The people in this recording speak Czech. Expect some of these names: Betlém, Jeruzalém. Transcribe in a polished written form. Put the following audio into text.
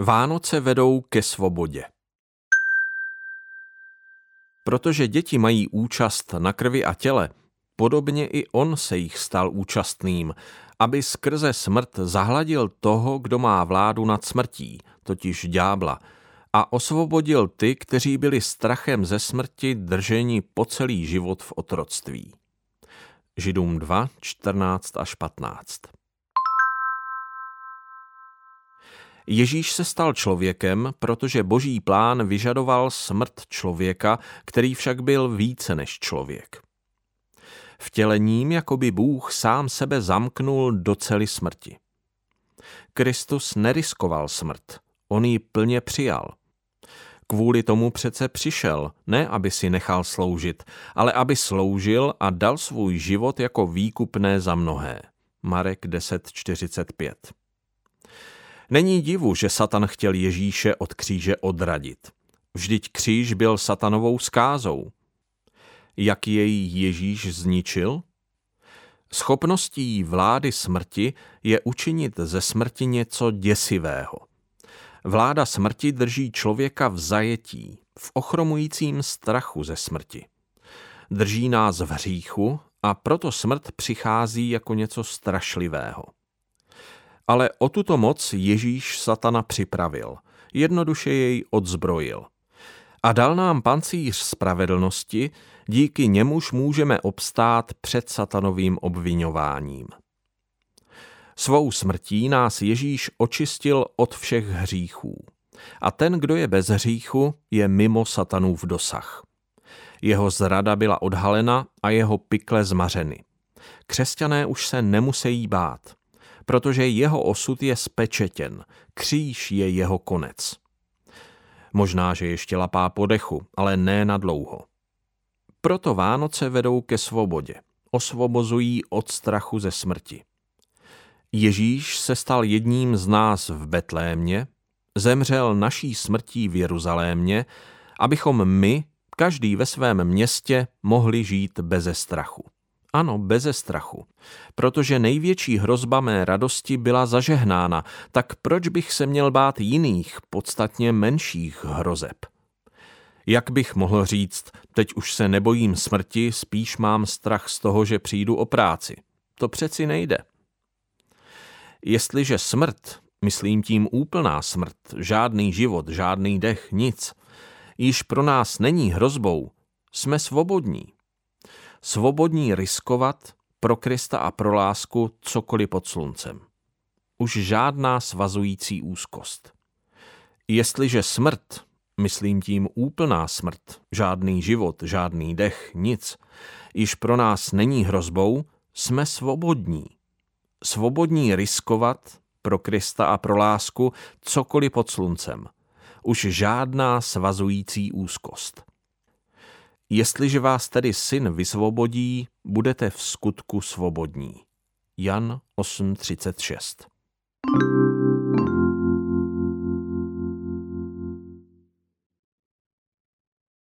Vánoce vedou ke svobodě. Protože děti mají účast na krvi a těle, podobně i on se jich stal účastným, aby skrze smrt zahladil toho, kdo má vládu nad smrtí, totiž ďábla, a osvobodil ty, kteří byli strachem ze smrti drženi po celý život v otroctví. Židům 2, 14 až 15. Ježíš se stal člověkem, protože boží plán vyžadoval smrt člověka, který však byl více než člověk. Vtělením jakoby Bůh sám sebe zamknul do cely smrti. Kristus neriskoval smrt, on ji plně přijal. Kvůli tomu přece přišel, ne aby si nechal sloužit, ale aby sloužil a dal svůj život jako výkupné za mnohé. Marek 10:45. Není divu, že Satan chtěl Ježíše od kříže odradit. Vždyť kříž byl satanovou skázou. Jak jej Ježíš zničil? Schopností vlády smrti je učinit ze smrti něco děsivého. Vláda smrti drží člověka v zajetí, v ochromujícím strachu ze smrti. Drží nás v hříchu a proto smrt přichází jako něco strašlivého. Ale o tuto moc Ježíš satana připravil, jednoduše jej odzbrojil. A dal nám pancíř spravedlnosti, díky němuž můžeme obstát před satanovým obvinováním. Svou smrtí nás Ježíš očistil od všech hříchů. A ten, kdo je bez hříchu, je mimo satanův dosah. Jeho zrada byla odhalena a jeho pikle zmařeny. Křesťané už se nemusejí bát, protože jeho osud je spečetěn, kříž je jeho konec. Možná, že ještě lapá po dechu, ale ne na dlouho. Proto Vánoce vedou ke svobodě, osvobozují od strachu ze smrti. Ježíš se stal jedním z nás v Betlémě, zemřel naší smrtí v Jeruzalémě, abychom my, každý ve svém městě, mohli žít beze strachu. Ano, beze strachu, protože největší hrozba mé radosti byla zažehnána, tak proč bych se měl bát jiných, podstatně menších hrozeb? Jak bych mohl říct, teď už se nebojím smrti, spíš mám strach z toho, že přijdu o práci. To přeci nejde. Jestliže smrt, myslím tím úplná smrt, žádný život, žádný dech, nic, již pro nás není hrozbou, jsme svobodní. Svobodní riskovat pro Krista a pro lásku cokoliv pod sluncem. Už žádná svazující úzkost. Jestliže smrt, myslím tím úplná smrt, žádný život, žádný dech, nic, již pro nás není hrozbou, jsme svobodní. Svobodní riskovat pro Krista a pro lásku cokoliv pod sluncem. Už žádná svazující úzkost. Jestliže vás tedy syn vysvobodí, budete v skutku svobodní. Jan 8:36